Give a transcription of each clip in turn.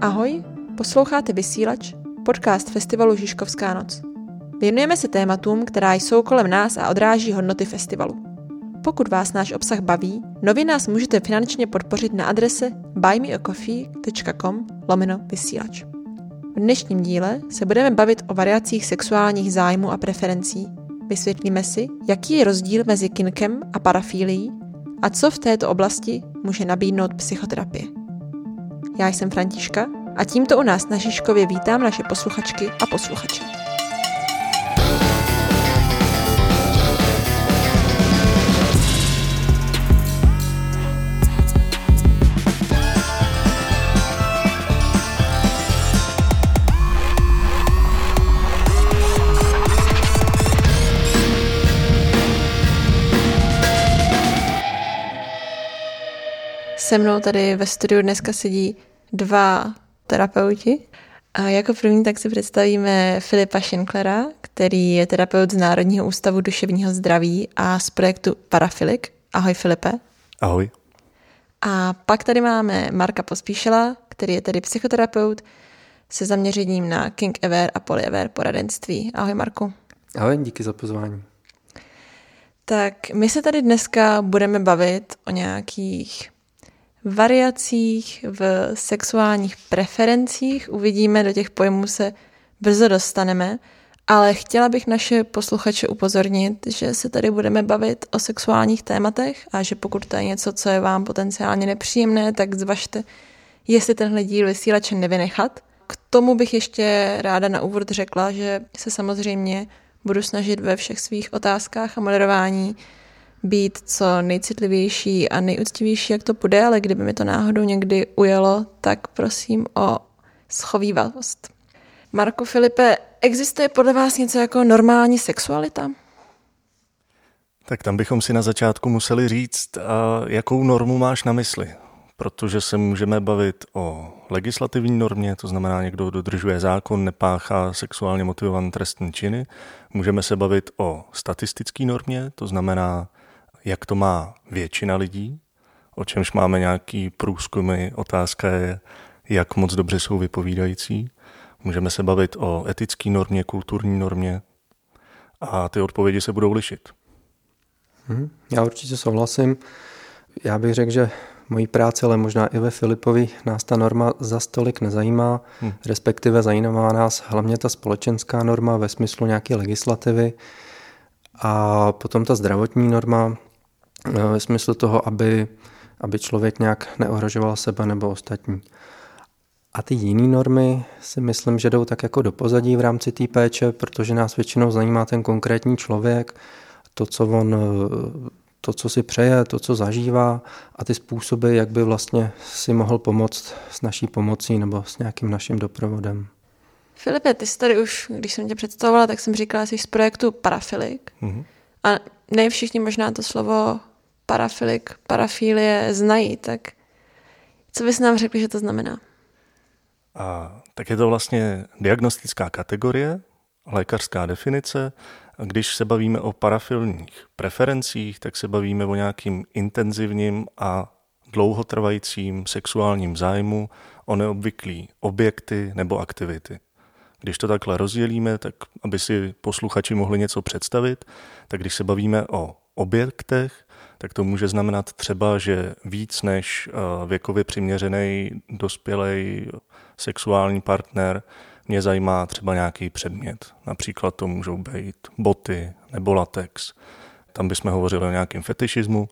Ahoj, posloucháte Vysílač, podcast festivalu Žižkovská noc. Věnujeme se tématům, která jsou kolem nás a odráží hodnoty festivalu. Pokud vás náš obsah baví, nově nás můžete finančně podpořit na adrese buymeacoffee.com/lomino/vysilac. V dnešním díle se budeme bavit o variacích sexuálních zájmů a preferencí. Vysvětlíme si, jaký je rozdíl mezi kinkem a parafílií a co v této oblasti může nabídnout psychoterapie. Já jsem Františka a tímto u nás na Žižkově vítám naše posluchačky a posluchače. Se mnou tady ve studiu dneska sedí dva terapeuti. A jako první tak si představíme Filipa Schenklára, který je terapeut z Národního ústavu duševního zdraví a z projektu Parafilik. Ahoj Filipe. Ahoj. A pak tady máme Marka Pospíšela, který je tedy psychoterapeut se zaměřením na King Ever a Poly Ever poradenství. Ahoj Marku. Ahoj, díky za pozvání. Tak my se tady dneska budeme bavit o nějakých variacích v sexuálních preferencích. Uvidíme, do těch pojmů se brzo dostaneme, ale chtěla bych naše posluchače upozornit, že se tady budeme bavit o sexuálních tématech a že pokud to je něco, co je vám potenciálně nepříjemné, tak zvažte, jestli tenhle díl Vysílače nevynechat. K tomu bych ještě ráda na úvod řekla, že se samozřejmě budu snažit ve všech svých otázkách a moderování být co nejcitlivější a nejúctivější, jak to půjde, ale kdyby mi to náhodou někdy ujelo, tak prosím o schovívavost. Marku, Filipe, existuje podle vás něco jako normální sexualita? Tak tam bychom si na začátku museli říct, jakou normu máš na mysli, protože se můžeme bavit o legislativní normě, to znamená někdo dodržuje zákon, nepáchá sexuálně motivované trestné činy. Můžeme se bavit o statistické normě, to znamená jak to má většina lidí, o čemž máme nějaký průzkumy, otázka je, jak moc dobře jsou vypovídající. Můžeme se bavit o etické normě, kulturní normě a ty odpovědi se budou lišit. Já určitě souhlasím. Já bych řekl, že mojí práci, ale možná i ve Filipovi, nás ta norma zas tolik nezajímá, respektive zajímá nás hlavně ta společenská norma ve smyslu nějaké legislativy a potom ta zdravotní norma, ve smyslu toho, aby člověk nějak neohrožoval sebe nebo ostatní. A ty jiné normy si myslím, že jdou tak jako do pozadí v rámci té péče, protože nás většinou zajímá ten konkrétní člověk, to, co si přeje, to, co zažívá a ty způsoby, jak by vlastně si mohl pomoct s naší pomocí nebo s nějakým naším doprovodem. Filipe, ty jsi tady už, když jsem tě představovala, tak jsem říkala, jsi z projektu Parafilik. A ne všichni možná to slovo parafilik, parafílie znají, tak co bys nám řekli, že to znamená? Tak je to vlastně diagnostická kategorie, lékařská definice. Když se bavíme o parafilních preferencích, tak se bavíme o nějakým intenzivním a dlouhotrvajícím sexuálním zájmu o neobvyklý objekty nebo aktivity. Když to takhle rozdělíme, tak aby si posluchači mohli něco představit, tak když se bavíme o objektech, tak to může znamenat třeba, že víc než věkově přiměřený dospělý sexuální partner mě zajímá třeba nějaký předmět. Například to můžou být boty nebo latex. Tam bychom hovořili o nějakém fetišismu.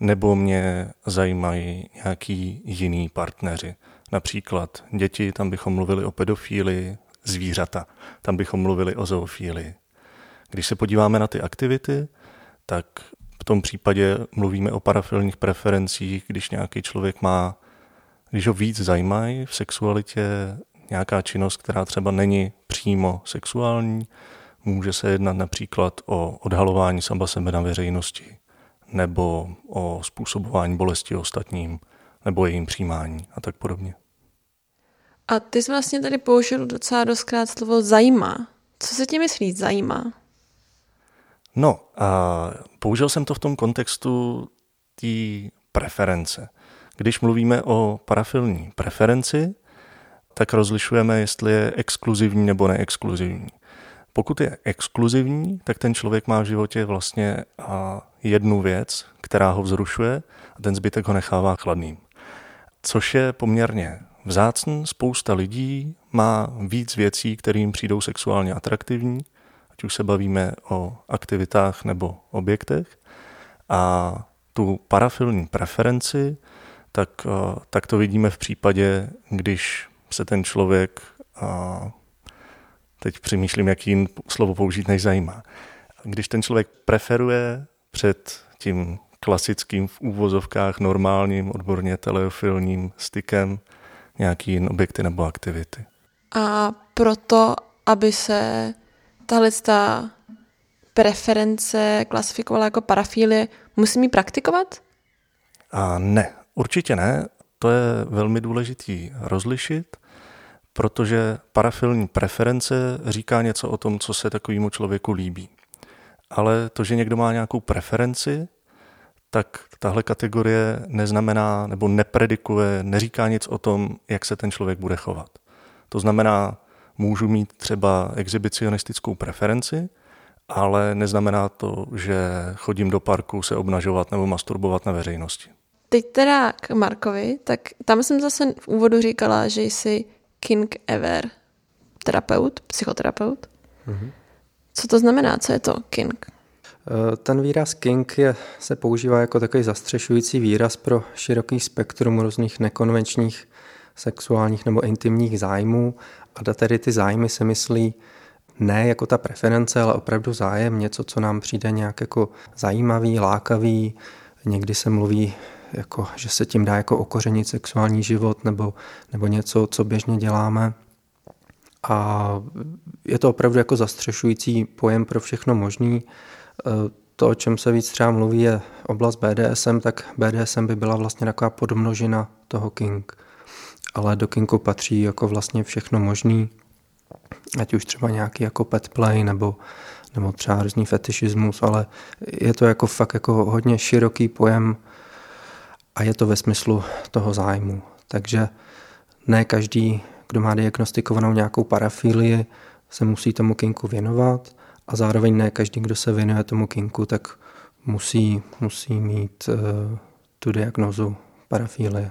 Nebo mě zajímají nějaký jiný partneři. Například děti, tam bychom mluvili o pedofílii, zvířata, tam bychom mluvili o zoofílii. Když se podíváme na ty aktivity, tak v tom případě mluvíme o parafilních preferencích, když nějaký člověk má, když ho víc zajímají v sexualitě nějaká činnost, která třeba není přímo sexuální, může se jednat například o odhalování sama sebe na veřejnosti, nebo o způsobování bolesti ostatním, nebo jejím přijímání a tak podobně. A ty jsi vlastně tady použil docela doskrát slovo zajímá. Co se tím myslí zajímá? No, a použil jsem to v tom kontextu té preference. Když mluvíme o parafilní preferenci, tak rozlišujeme, jestli je exkluzivní nebo neexkluzivní. Pokud je exkluzivní, tak ten člověk má v životě vlastně jednu věc, která ho vzrušuje a ten zbytek ho nechává chladným. Což je poměrně vzácný, spousta lidí má víc věcí, kterým přijdou sexuálně atraktivní, ať už se bavíme o aktivitách nebo objektech. A tu parafilní preferenci, tak to vidíme v případě, když se ten člověk, teď přemýšlím, jaký jiný slovo použít, než zajímá. Když ten člověk preferuje před tím klasickým v úvozovkách normálním, odborně teleofilním stykem nějaký jiný objekty nebo aktivity. A proto, aby se tahleta preference klasifikovala jako parafilie, musím ji praktikovat? A ne, určitě ne. To je velmi důležitý rozlišit, protože parafilní preference říká něco o tom, co se takovému člověku líbí. Ale to, že někdo má nějakou preferenci, tak tahle kategorie neznamená nebo nepredikuje, neříká nic o tom, jak se ten člověk bude chovat. To znamená, můžu mít třeba exhibicionistickou preferenci, ale neznamená to, že chodím do parku se obnažovat nebo masturbovat na veřejnosti. Teď teda k Markovi, tak tam jsem zase v úvodu říkala, že jsi King Ever terapeut, psychoterapeut. Mhm. Co to znamená? Co je to King? Ten výraz King se používá jako takový zastřešující výraz pro široký spektrum různých nekonvenčních sexuálních nebo intimních zájmů. A tedy ty zájmy se myslí ne jako ta preference, ale opravdu zájem, něco, co nám přijde nějak jako zajímavý, lákavý. Někdy se mluví, jako, že se tím dá jako okořenit sexuální život nebo něco, co běžně děláme. A je to opravdu jako zastřešující pojem pro všechno možný. To, o čem se víc třeba mluví, je oblast BDSM, tak BDSM by byla vlastně taková podmnožina toho King. Ale do Kingu patří jako vlastně všechno možný, ať už třeba nějaký jako pet play nebo třeba různý fetišismus, ale je to jako fakt jako hodně široký pojem a je to ve smyslu toho zájmu. Takže ne každý, kdo má diagnostikovanou nějakou parafilii, se musí tomu Kingu věnovat. A zároveň ne každý, kdo se věnuje tomu Kingu, tak musí mít tu diagnózu parafilie.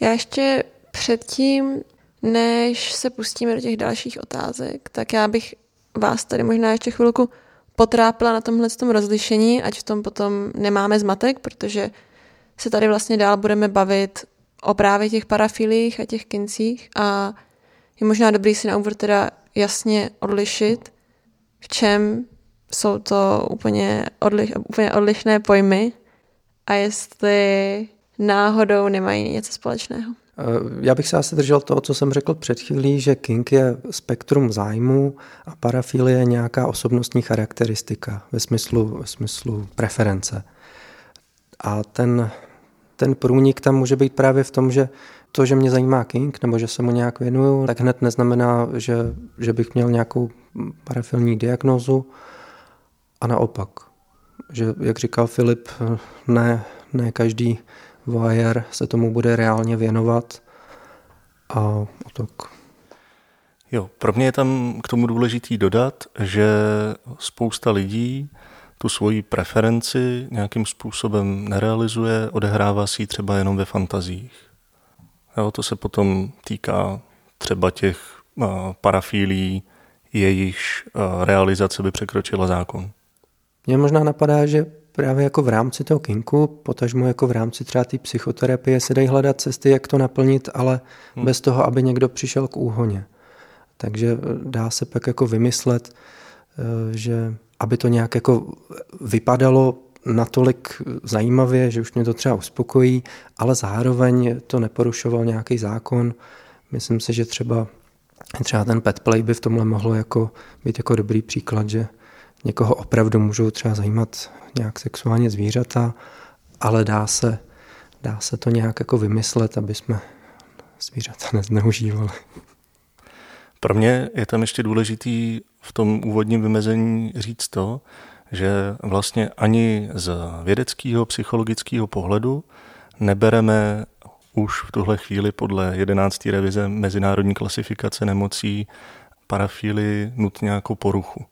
Já ještě předtím, než se pustíme do těch dalších otázek, tak já bych vás tady možná ještě chvilku potrápila na tomhletom rozlišení, ať v tom potom nemáme zmatek, protože se tady vlastně dál budeme bavit o právě těch parafilích a těch kincích a je možná dobrý si na úvod teda jasně odlišit, v čem jsou to úplně odlišné pojmy a jestli náhodou nemají něco společného. Já bych se asi držel toho, co jsem řekl před chvílí, že King je spektrum zájmů a parafilie je nějaká osobnostní charakteristika ve smyslu preference. A ten průnik tam může být právě v tom, že to, že mě zajímá King, nebo že se mu nějak věnuju, tak hned neznamená, že bych měl nějakou parafilní diagnózu a naopak. Že, jak říkal Filip, ne každý voyeur se tomu bude reálně věnovat a tak. Jo, pro mě je tam k tomu důležitý dodat, že spousta lidí tu svoji preferenci nějakým způsobem nerealizuje, odehrává si ji třeba jenom ve fantazích. Jo, to se potom týká třeba těch parafilí, jejichž realizace by překročila zákon. Mně možná napadá, že právě jako v rámci toho Kingu, potažmo jako v rámci třeba té psychoterapie se dají hledat cesty, jak to naplnit, ale bez toho, aby někdo přišel k úhoně. Takže dá se pak jako vymyslet, že aby to nějak jako vypadalo natolik zajímavě, že už mě to třeba uspokojí, ale zároveň to neporušoval nějaký zákon. Myslím si, že třeba ten pet play by v tomhle mohlo jako být jako dobrý příklad, že někoho opravdu můžou třeba zajímat nějak sexuálně zvířata, ale dá se to nějak jako vymyslet, aby jsme zvířata nezneužívali. Pro mě je tam ještě důležitý v tom úvodním vymezení říct to, že vlastně ani z vědeckého, psychologického pohledu nebereme už v tuhle chvíli podle 11. revize mezinárodní klasifikace nemocí parafílii nutně jako poruchu.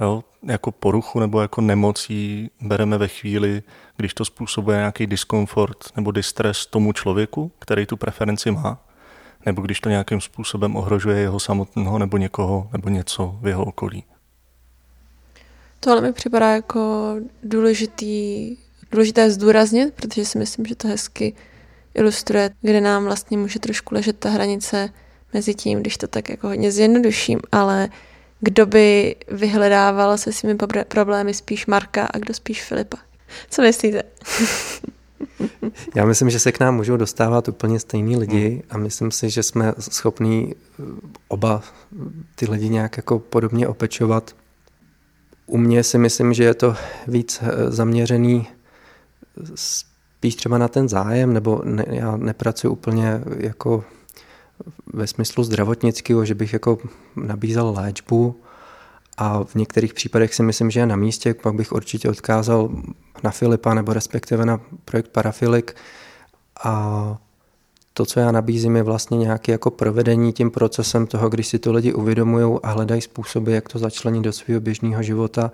Jo? Jako poruchu nebo jako nemocí bereme ve chvíli, když to způsobuje nějaký diskomfort nebo distres tomu člověku, který tu preferenci má, nebo když to nějakým způsobem ohrožuje jeho samotného nebo někoho nebo něco v jeho okolí. Tohle mi připadá jako důležité zdůraznit, protože si myslím, že to hezky ilustruje, kde nám vlastně může trošku ležet ta hranice mezi tím, když to tak jako hodně zjednoduším, ale kdo by vyhledával se svými problémy spíš Marka a kdo spíš Filipa. Co myslíte? Já myslím, že se k nám můžou dostávat úplně stejní lidi a myslím si, že jsme schopní oba ty lidi nějak jako podobně opečovat. U mě si myslím, že je to víc zaměřený spíš třeba na ten zájem, nebo ne, já nepracuji úplně jako ve smyslu zdravotnického, že bych jako nabízel léčbu a v některých případech si myslím, že je na místě, pak bych určitě odkázal na Filipa nebo respektive na projekt Parafilik a to, co já nabízím, je vlastně nějaké jako provedení tím procesem toho, když si to lidi uvědomují a hledají způsoby, jak to začlenit do svého běžného života,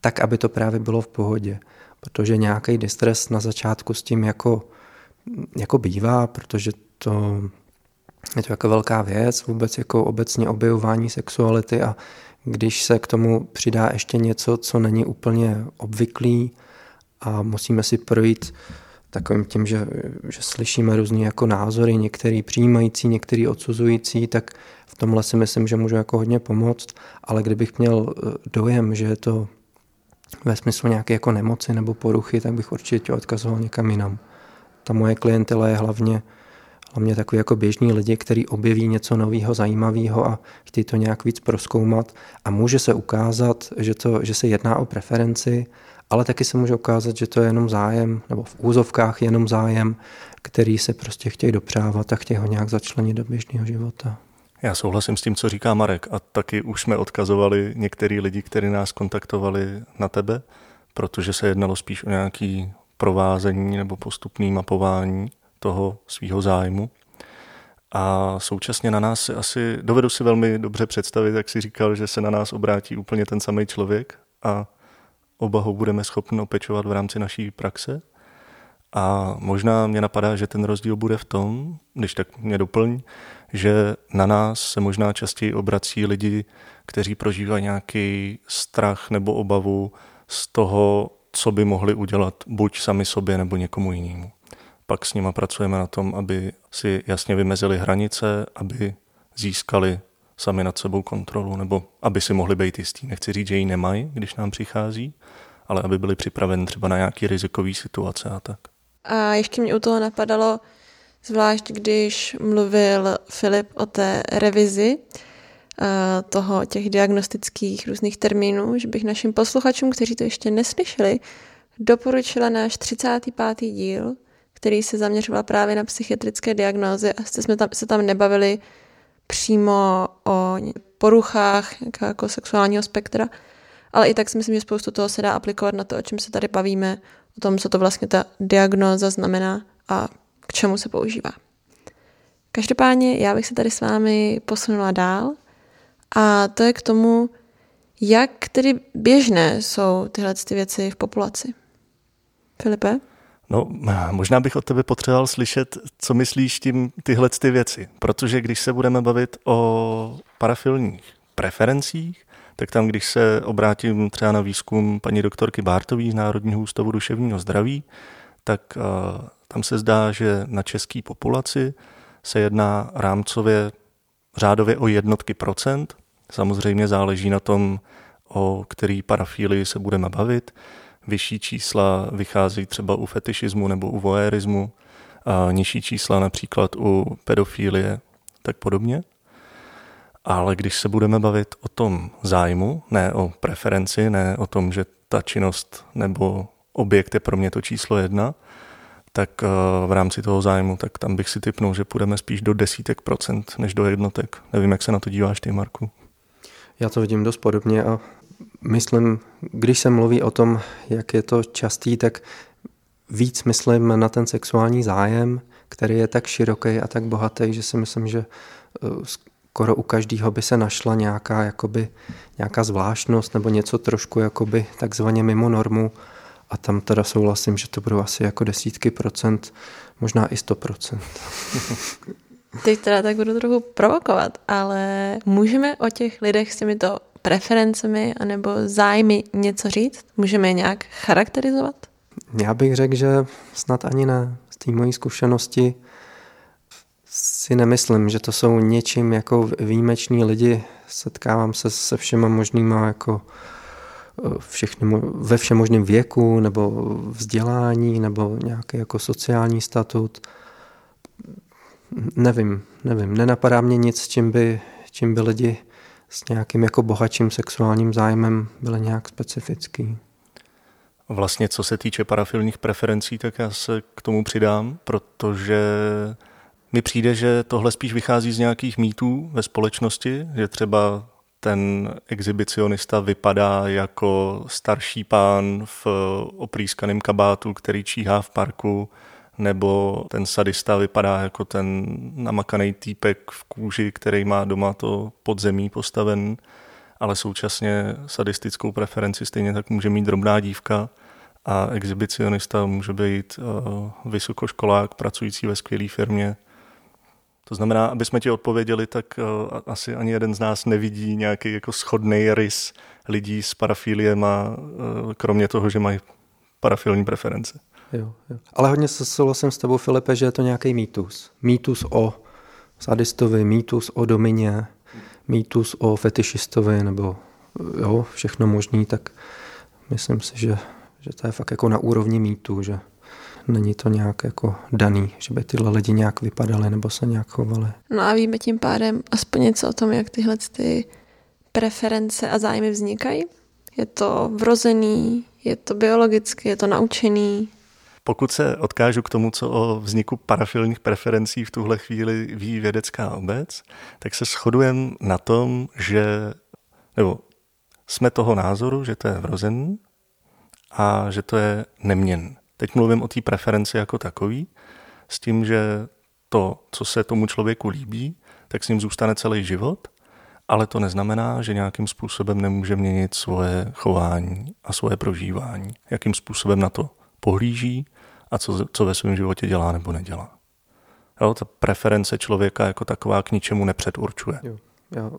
tak, aby to právě bylo v pohodě. Protože nějaký distres na začátku s tím jako bývá, protože to je to jako velká věc, vůbec jako obecně objevování sexuality a když se k tomu přidá ještě něco, co není úplně obvyklý a musíme si projít takovým tím, že slyšíme různý jako názory, některý přijímající, některý odsuzující, tak v tomhle si myslím, že můžu jako hodně pomoct, ale kdybych měl dojem, že je to ve smyslu nějaké jako nemoci nebo poruchy, tak bych určitě odkazoval někam jinam. Ta moje klientela je hlavně takový jako běžní lidi, kteří objeví něco nového, zajímavého a chtějí to nějak víc prozkoumat a může se ukázat, že se jedná o preferenci, ale taky se může ukázat, že to je jenom zájem, nebo v úzovkách jenom zájem, který se prostě chtějí dopřávat a chtějí ho nějak začlenit do běžného života. Já souhlasím s tím, co říká Marek a taky už jsme odkazovali některý lidi, kteří nás kontaktovali na tebe, protože se jednalo spíš o nějaké provázení nebo postupné mapování toho svýho zájmu. A současně na nás asi, dovedu si velmi dobře představit, jak si říkal, že se na nás obrátí úplně ten samý člověk a oba ho budeme schopni opečovat v rámci naší praxe. A možná mě napadá, že ten rozdíl bude v tom, když tak mě doplň, že na nás se možná častěji obrací lidi, kteří prožívají nějaký strach nebo obavu z toho, co by mohli udělat buď sami sobě nebo někomu jinému. Pak s nima pracujeme na tom, aby si jasně vymezili hranice, aby získali sami nad sebou kontrolu, nebo aby si mohli být jistí. Nechci říct, že ji nemají, když nám přichází, ale aby byli připraveni třeba na nějaký rizikový situace a tak. A ještě mě u toho napadalo, zvlášť když mluvil Filip o té revizi toho těch diagnostických různých termínů, že bych našim posluchačům, kteří to ještě neslyšeli, doporučila náš 35. díl, který se zaměřoval právě na psychiatrické diagnózy a jsme se tam nebavili přímo o poruchách jako sexuálního spektra, ale i tak si myslím, že spoustu toho se dá aplikovat na to, o čem se tady bavíme, o tom, co to vlastně ta diagnóza znamená a k čemu se používá. Každopádně já bych se tady s vámi posunula dál a to je k tomu, jak tedy běžné jsou tyhle ty věci v populaci. Filipe? No, možná bych od tebe potřeboval slyšet, co myslíš tím tyhle ty věci, protože když se budeme bavit o parafilních preferencích, tak tam, když se obrátím třeba na výzkum paní doktorky Bártový z Národního ústavu duševního zdraví, tak tam se zdá, že na české populaci se jedná rámcově řádově o jednotky procent. Samozřejmě záleží na tom, o který parafílii se budeme bavit. Vyšší čísla vychází třeba u fetišismu nebo u voyeurismu, a nižší čísla například u pedofilie, tak podobně. Ale když se budeme bavit o tom zájmu, ne o preferenci, ne o tom, že ta činnost nebo objekt je pro mě to číslo 1, tak v rámci toho zájmu, tak tam bych si tipnul, že půjdeme spíš do desítek procent než do jednotek. Nevím, jak se na to díváš ty, Marku. Já to vidím dost podobně a myslím, když se mluví o tom, jak je to častý, tak víc myslím na ten sexuální zájem, který je tak široký a tak bohatý, že si myslím, že skoro u každého by se našla nějaká zvláštnost nebo něco trošku jakoby takzvaně mimo normu. A tam teda souhlasím, že to budou asi jako 10%, možná i 100%. Teď teda tak budu trochu provokovat, ale můžeme o těch lidech s těmito preferencemi anebo zájmy něco říct? Můžeme je nějak charakterizovat? Já bych řekl, že snad ani ne. Z té mojí zkušenosti si nemyslím, že to jsou něčím jako výjimeční lidi. Setkávám se se všema možnýma jako ve všem možném věku nebo vzdělání nebo nějaký jako sociální statut. Nevím. Nenapadá mě nic, čím by lidi s nějakým jako bohatším sexuálním zájmem byly nějak specifický. Vlastně co se týče parafilních preferencí, tak já se k tomu přidám, protože mi přijde, že tohle spíš vychází z nějakých mýtů ve společnosti, že třeba ten exhibicionista vypadá jako starší pán v oprýskaném kabátu, který číhá v parku, nebo ten sadista vypadá jako ten namakaný týpek v kůži, který má doma to podzemí postaven, ale současně sadistickou preferenci stejně tak může mít drobná dívka a exhibicionista může být vysokoškolák pracující ve skvělé firmě. To znamená, aby jsme ti odpověděli, tak asi ani jeden z nás nevidí nějaký jako shodný rys lidí s parafiliema, kromě toho, že mají parafilní preference. Jo. Ale hodně souhlasím s tebou, Filipe, že je to nějaký mýtus. Mýtus o sadistovi, mýtus o domině, mýtus o fetišistovi nebo jo, všechno možný, tak myslím si, že to je fakt jako na úrovni mýtu, že není to nějak jako daný, že by tyhle lidi nějak vypadaly nebo se nějak chovaly. No a víme tím pádem aspoň něco o tom, jak tyhle ty preference a zájmy vznikají. Je to vrozený, je to biologicky, je to naučený. Pokud se odkážu k tomu, co o vzniku parafilních preferencí v tuhle chvíli ví vědecká obec, tak se shodujeme na tom, že nebo jsme toho názoru, že to je vrozený a že to je neměnný. Teď mluvím o té preferenci jako takový, s tím, že to, co se tomu člověku líbí, tak s ním zůstane celý život, ale to neznamená, že nějakým způsobem nemůže měnit svoje chování a svoje prožívání. Jakým způsobem na to pohlíží a co ve svém životě dělá nebo nedělá. Jo, ta preference člověka jako taková k ničemu nepředurčuje. Jo, já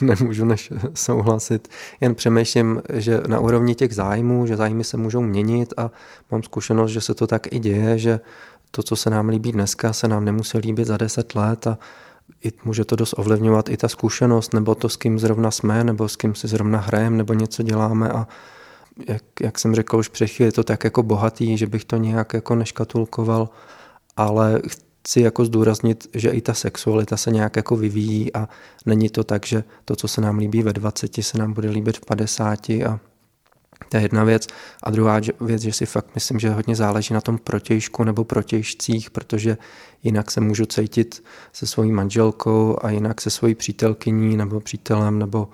nemůžu než souhlasit. Jen přemýšlím, že na úrovni těch zájmů, že zájmy se můžou měnit a mám zkušenost, že se to tak i děje, že to, co se nám líbí dneska, se nám nemusí líbit za 10 let a může to dost ovlivňovat i ta zkušenost, nebo to, s kým zrovna jsme, nebo s kým si zrovna hrajeme, nebo něco děláme a jak jsem řekl už před chvíli, je to tak jako bohatý, že bych to nějak jako neškatulkoval, ale chci jako zdůraznit, že i ta sexualita se nějak jako vyvíjí a není to tak, že to, co se nám líbí ve 20, se nám bude líbit v 50 a to je jedna věc. A druhá věc, že si fakt myslím, že hodně záleží na tom protějšku nebo protějšcích, protože jinak se můžu cítit se svojí manželkou a jinak se svojí přítelkyní nebo přítelem nebo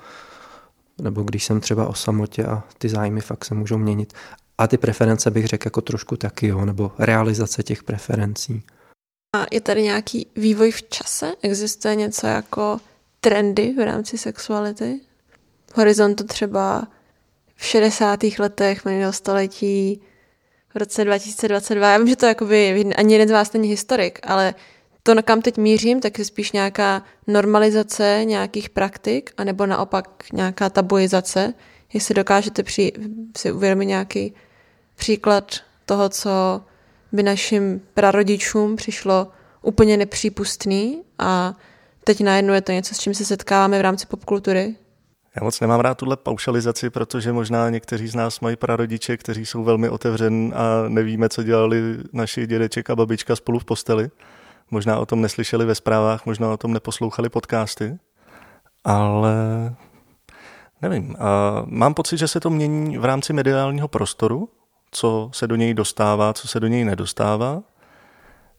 když jsem třeba o samotě a ty zájmy fakt se můžou měnit. A ty preference bych řekl jako trošku taky, jo, nebo realizace těch preferencí. A je tady nějaký vývoj v čase? Existuje něco jako trendy v rámci sexuality? Horizontu třeba v 60. letech minulého století, v roce 2022. Já vím, že to jakoby ani jeden z vás není historik, ale to, na kam teď mířím, tak je spíš nějaká normalizace nějakých praktik, anebo naopak nějaká tabuizace. Jestli dokážete si uvědomit nějaký příklad toho, co by našim prarodičům přišlo úplně nepřípustný a teď najednou je to něco, s čím se setkáváme v rámci popkultury. Já moc nemám rád tuhle paušalizaci, protože možná někteří z nás mají prarodiče, kteří jsou velmi otevření a nevíme, co dělali naši dědeček a babička spolu v posteli. Možná o tom neslyšeli ve zprávách, možná o tom neposlouchali podcasty, ale nevím. Mám pocit, že se to mění v rámci mediálního prostoru, co se do něj dostává, co se do něj nedostává,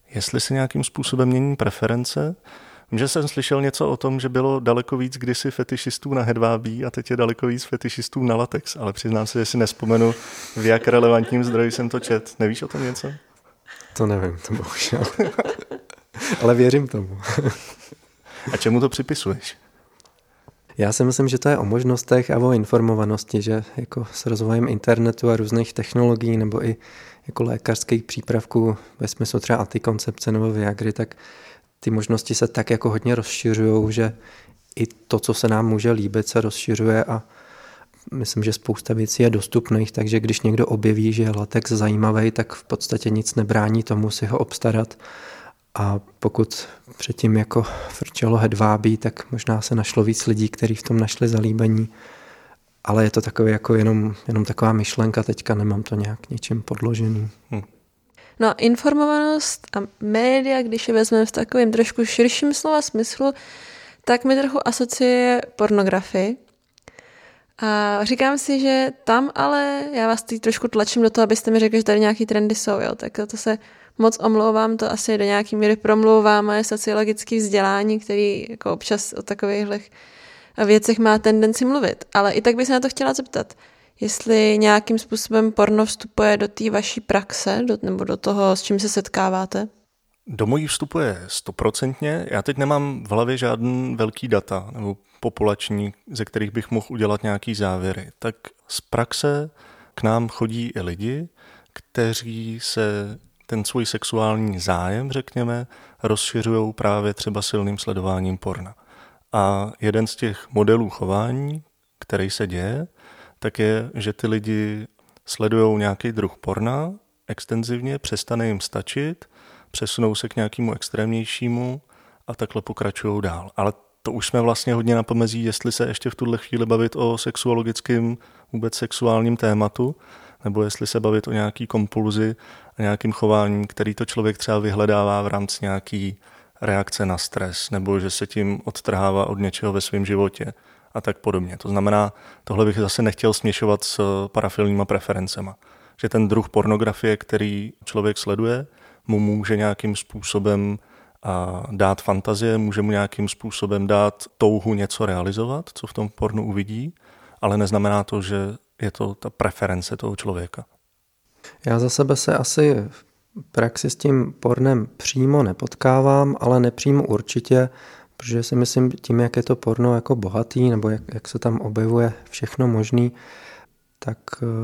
jestli se nějakým způsobem mění preference. Vím, že jsem slyšel něco o tom, že bylo daleko víc kdysi fetišistů na hedvábí a teď je daleko víc fetišistů na latex, ale přiznám se, že si nespomenu, v jak relevantním zdroji jsem to čet. Nevíš o tom něco? To nevím, to bohužel. Ale věřím tomu. A čemu to připisuješ? Já si myslím, že to je o možnostech a o informovanosti, že jako s rozvojem internetu a různých technologií nebo i jako lékařských přípravků ve smyslu třeba antikoncepce nebo viagry, tak ty možnosti se tak jako hodně rozšiřujou, že i to, co se nám může líbit, se rozšiřuje a myslím, že spousta věcí je dostupných, takže když někdo objeví, že je latex zajímavý, tak v podstatě nic nebrání tomu si ho obstarat. A pokud předtím jako frčelo hedvábí, tak možná se našlo víc lidí, kteří v tom našli zalíbení. Ale je to takové jako jenom taková myšlenka teďka, nemám to nějak něčím podložený. No, informovanost a média, když je vezmeme v takovém trošku širším slova smyslu, tak mi trochu asociuje pornografii. A říkám si, že tam ale já vás teď trošku tlačím do toho, abyste mi řekli, že tady nějaký trendy jsou, jo? Tak to se moc omlouvám, to asi do nějaký míry promlouvá moje sociologické vzdělání, který jako občas o takovýchhle věcech má tendenci mluvit. Ale i tak bych se na to chtěla zeptat, jestli nějakým způsobem porno vstupuje do té vaší praxe, nebo do toho, s čím se setkáváte? Do mojí vstupuje 100%. Já teď nemám v hlavě žádný velký data nebo populační, ze kterých bych mohl udělat nějaký závěry. Tak z praxe k nám chodí i lidi, kteří se ten svůj sexuální zájem, řekněme, rozšiřují právě třeba silným sledováním porna. A jeden z těch modelů chování, který se děje, tak je, že ty lidi sledují nějaký druh porna extenzivně, přestane jim stačit, přesunou se k nějakému extrémnějšímu a takhle pokračují dál. Ale to už jsme vlastně hodně na pomezí, jestli se ještě v tuhle chvíli bavit o sexuologickém, vůbec sexuálním tématu, nebo jestli se bavit o nějaký kompulzi a nějakým chování, který to člověk třeba vyhledává v rámci nějaký reakce na stres, nebo že se tím odtrhává od něčeho ve svém životě a tak podobně. To znamená, tohle bych zase nechtěl směšovat s parafilníma preferencema. Že ten druh pornografie, který člověk sleduje, mu může nějakým způsobem dát fantazie, může mu nějakým způsobem dát touhu něco realizovat, co v tom pornu uvidí, ale neznamená to, že je to ta preference toho člověka. Já za sebe se asi v praxi s tím pornem přímo nepotkávám, ale nepřímo určitě, protože si myslím tím, jak je to porno jako bohatý, nebo jak se tam objevuje všechno možný, tak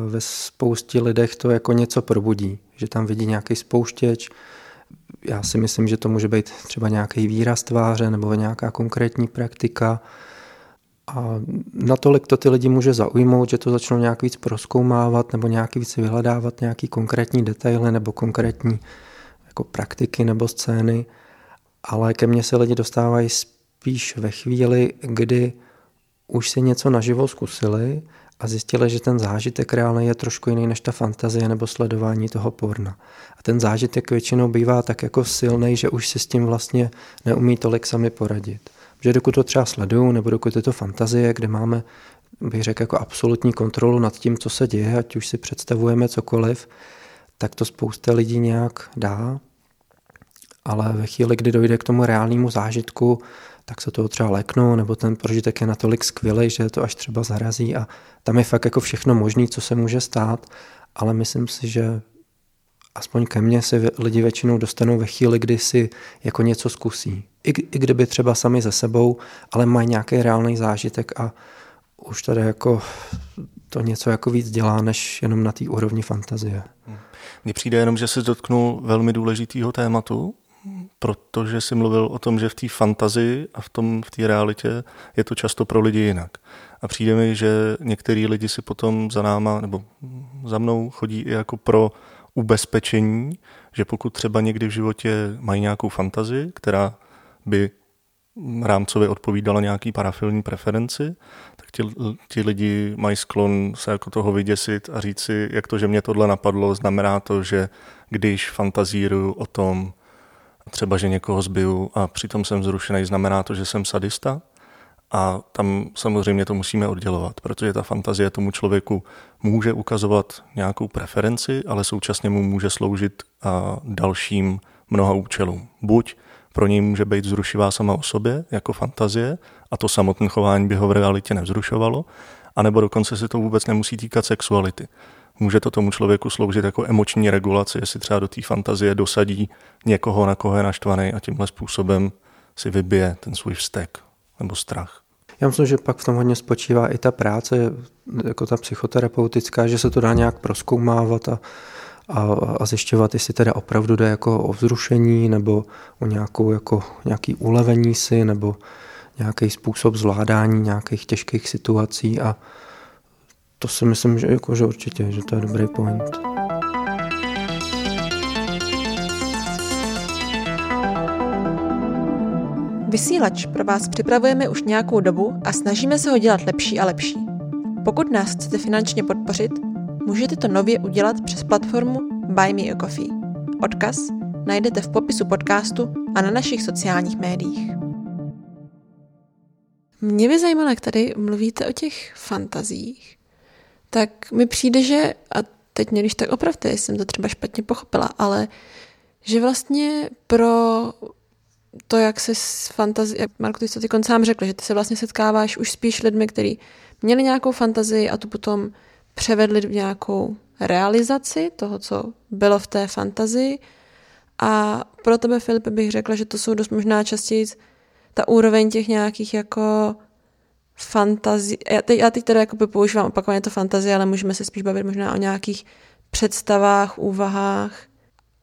ve spoustě lidech to jako něco probudí, že tam vidí nějaký spouštěč. Já si myslím, že to může být třeba nějaký výraz tváře nebo nějaká konkrétní praktika. A natolik to ty lidi může zaujmout, že to začnou nějak víc prozkoumávat nebo nějak víc vyhledávat nějaký konkrétní detaily nebo konkrétní jako praktiky nebo scény. Ale ke mně se lidi dostávají spíš ve chvíli, kdy už si něco naživo zkusili a zjistili, že ten zážitek reálně je trošku jiný než ta fantazie nebo sledování toho porna. A ten zážitek většinou bývá tak jako silný, že už si s tím vlastně neumí tolik sami poradit. Že dokud to třeba sleduju, nebo dokud je to fantazie, kde máme, bych řekl, jako absolutní kontrolu nad tím, co se děje, ať už si představujeme cokoliv, tak to spousta lidí nějak dá. Ale ve chvíli, kdy dojde k tomu reálnému zážitku, tak se toho třeba leknou, nebo ten prožitek je natolik skvělý, že to až třeba zarazí a tam je fakt jako všechno možné, co se může stát, ale myslím si, že aspoň ke mně se lidi většinou dostanou ve chvíli, kdy si jako něco zkusí. I kdyby třeba sami ze sebou, ale mají nějaký reálný zážitek a už tady jako to něco jako víc dělá, než jenom na té úrovni fantazie. Mně přijde jenom, že se dotknul velmi důležitýho tématu, protože jsi mluvil o tom, že v té fantazii a v té realitě je to často pro lidi jinak. A přijde mi, že některý lidi si potom za náma nebo za mnou chodí i jako pro ubezpečení, že pokud třeba někdy v životě mají nějakou fantazii, která by rámcově odpovídala nějaký parafilní preferenci, tak ti lidi mají sklon se jako toho vyděsit a říct si, jak to, že mě tohle napadlo, znamená to, že když fantazíruju o tom, třeba, že někoho zbiju a přitom jsem zrušený, znamená to, že jsem sadista. A tam samozřejmě to musíme oddělovat, protože ta fantazie tomu člověku může ukazovat nějakou preferenci, ale současně mu může sloužit dalším mnoha účelům. Buď pro něj může být vzrušivá sama o sobě, jako fantazie, a to samotné chování by ho v realitě nevzrušovalo, anebo dokonce se to vůbec nemusí týkat sexuality. Může to tomu člověku sloužit jako emoční regulace, jestli třeba do té fantazie dosadí někoho, na koho je naštvaný a tímhle způsobem si vybije ten svůj vztek nebo strach. Já myslím, že pak v tom hodně spočívá i ta práce, jako ta psychoterapeutická, že se to dá nějak prozkoumávat a zjišťovat, jestli teda opravdu jde jako o vzrušení nebo o nějakou, jako, nějaký ulevení si nebo nějaký způsob zvládání nějakých těžkých situací a to si myslím, že, jako, že určitě, že to je dobrý point. Vysílač pro vás připravujeme už nějakou dobu a snažíme se ho dělat lepší a lepší. Pokud nás chcete finančně podpořit, můžete to nově udělat přes platformu Buy Me a Coffee. Odkaz najdete v popisu podcastu a na našich sociálních médiích. Mě by zajímalo, jak tady mluvíte o těch fantazích, tak mi přijde, že, a teď mě když tak opravte, jsem to třeba špatně pochopila, ale že vlastně pro to, jak se s fantazí, Marku, ty jsi to tykon sám řekl, že ty se vlastně setkáváš už spíš lidmi, kteří měli nějakou fantazii a tu potom převedli v nějakou realizaci toho, co bylo v té fantazii. A pro tebe, Filipe, bych řekla, že to jsou dost možná častěji ta úroveň těch nějakých jako fantazí. Já teď teda jako používám opakovaně to fantazie, ale můžeme se spíš bavit možná o nějakých představách, úvahách.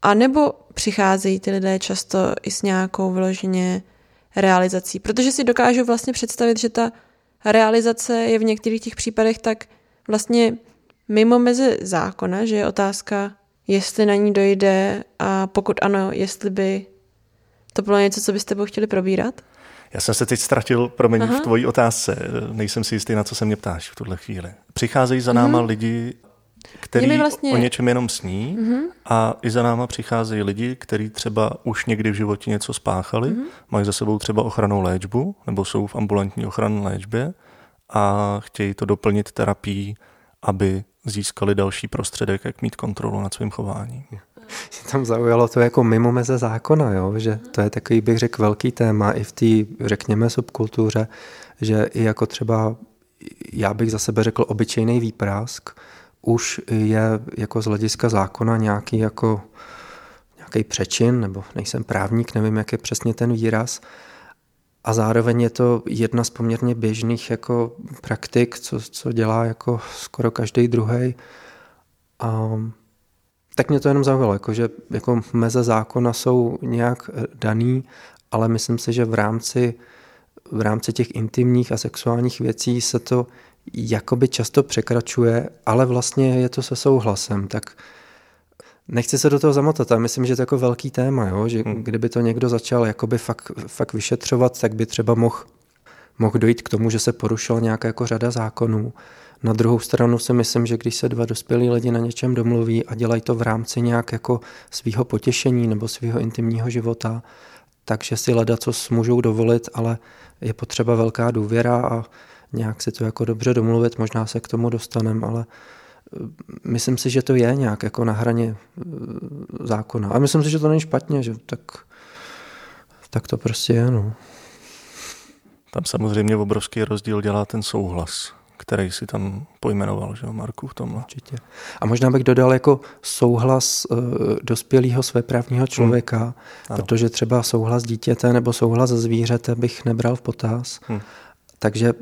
A nebo přicházejí ty lidé často i s nějakou vyloženě realizací. Protože si dokážu vlastně představit, že ta realizace je v některých těch případech tak vlastně mimo meze zákona, že je otázka, jestli na ní dojde a pokud ano, jestli by to bylo něco, co byste chtěli probírat? Já jsem se teď ztratil, promiň, v tvojí otázce. Nejsem si jistý, na co se mě ptáš v tuhle chvíli. Přicházejí za náma lidi, kteří vlastně o něčem jenom sní a i za náma přicházejí lidi, kteří třeba už někdy v životě něco spáchali, mají za sebou třeba ochrannou léčbu nebo jsou v ambulantní ochranné léčbě a chtějí to doplnit terapií, aby získali další prostředek, jak mít kontrolu nad svým chováním. Mě tam zaujalo to jako mimo meze zákona, jo? Že to je takový, bych řekl, velký téma i v té, řekněme, subkultuře, že i jako třeba, já bych za sebe řekl, obyčejný výprask už je jako z hlediska zákona nějaký jako nějaký přečin, nebo nejsem právník, nevím, jak je přesně ten výraz, a zároveň je to jedna z poměrně běžných jako praktik, co dělá jako skoro každý druhý. Tak mě to jenom zaujalo, jako že jako meze zákona jsou nějak daný, ale myslím si, že v rámci těch intimních a sexuálních věcí se to jakoby často překračuje, ale vlastně je to se souhlasem. Tak nechci se do toho zamotat, a myslím, že to je jako velký téma, jo? Že kdyby to někdo začal jakoby fakt vyšetřovat, tak by třeba mohl dojít k tomu, že se porušila nějaká jako řada zákonů. Na druhou stranu si myslím, že když se dva dospělí lidi na něčem domluví a dělají to v rámci nějak jako svýho potěšení nebo svýho intimního života, takže si ledacos můžou dovolit, ale je potřeba velká důvěra a nějak si to jako dobře domluvit, možná se k tomu dostaneme, ale myslím si, že to je nějak jako na hraně zákona. A myslím si, že to není špatně, že tak to prostě je, no. Tam samozřejmě obrovský rozdíl dělá ten souhlas, který si tam pojmenoval, že jo, Marku, v tomhle. Určitě. A možná bych dodal jako souhlas dospělého svéprávního člověka, protože třeba souhlas dítěte nebo souhlas zvířete bych nebral v potaz. Takže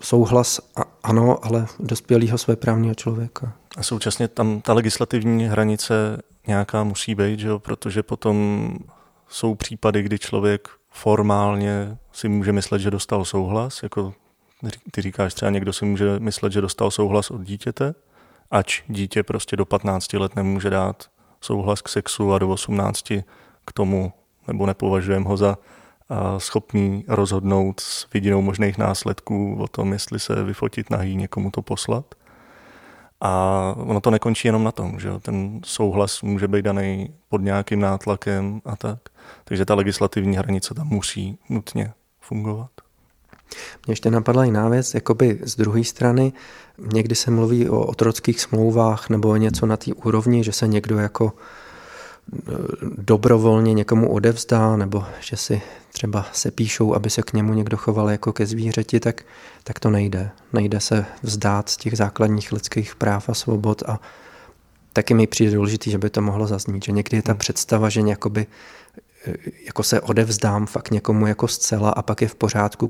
souhlas ano, ale dospělého svéprávního člověka. A současně tam ta legislativní hranice nějaká musí být, že jo, protože potom jsou případy, kdy člověk formálně si může myslet, že dostal souhlas, jako ty říkáš třeba někdo si může myslet, že dostal souhlas od dítěte, ač dítě prostě do 15 let nemůže dát souhlas k sexu a do 18 k tomu, nebo nepovažujeme ho za schopný rozhodnout s vidinou možných následků o tom, jestli se vyfotit nahý, někomu to poslat. A ono to nekončí jenom na tom, že ten souhlas může být daný pod nějakým nátlakem a tak. Takže ta legislativní hranice tam musí nutně fungovat. Mě ještě napadla jiná věc, jakoby z druhé strany, někdy se mluví o otrockých smlouvách nebo něco na té úrovni, že se někdo jako dobrovolně někomu odevzdá, nebo že si třeba sepíšou, aby se k němu někdo choval jako ke zvířeti, tak to nejde. Nejde se vzdát z těch základních lidských práv a svobod a taky mi přijde důležitý, že by to mohlo zaznít, že někdy je ta představa, že jakoby, jako se odevzdám fakt někomu jako zcela a pak je v pořádku,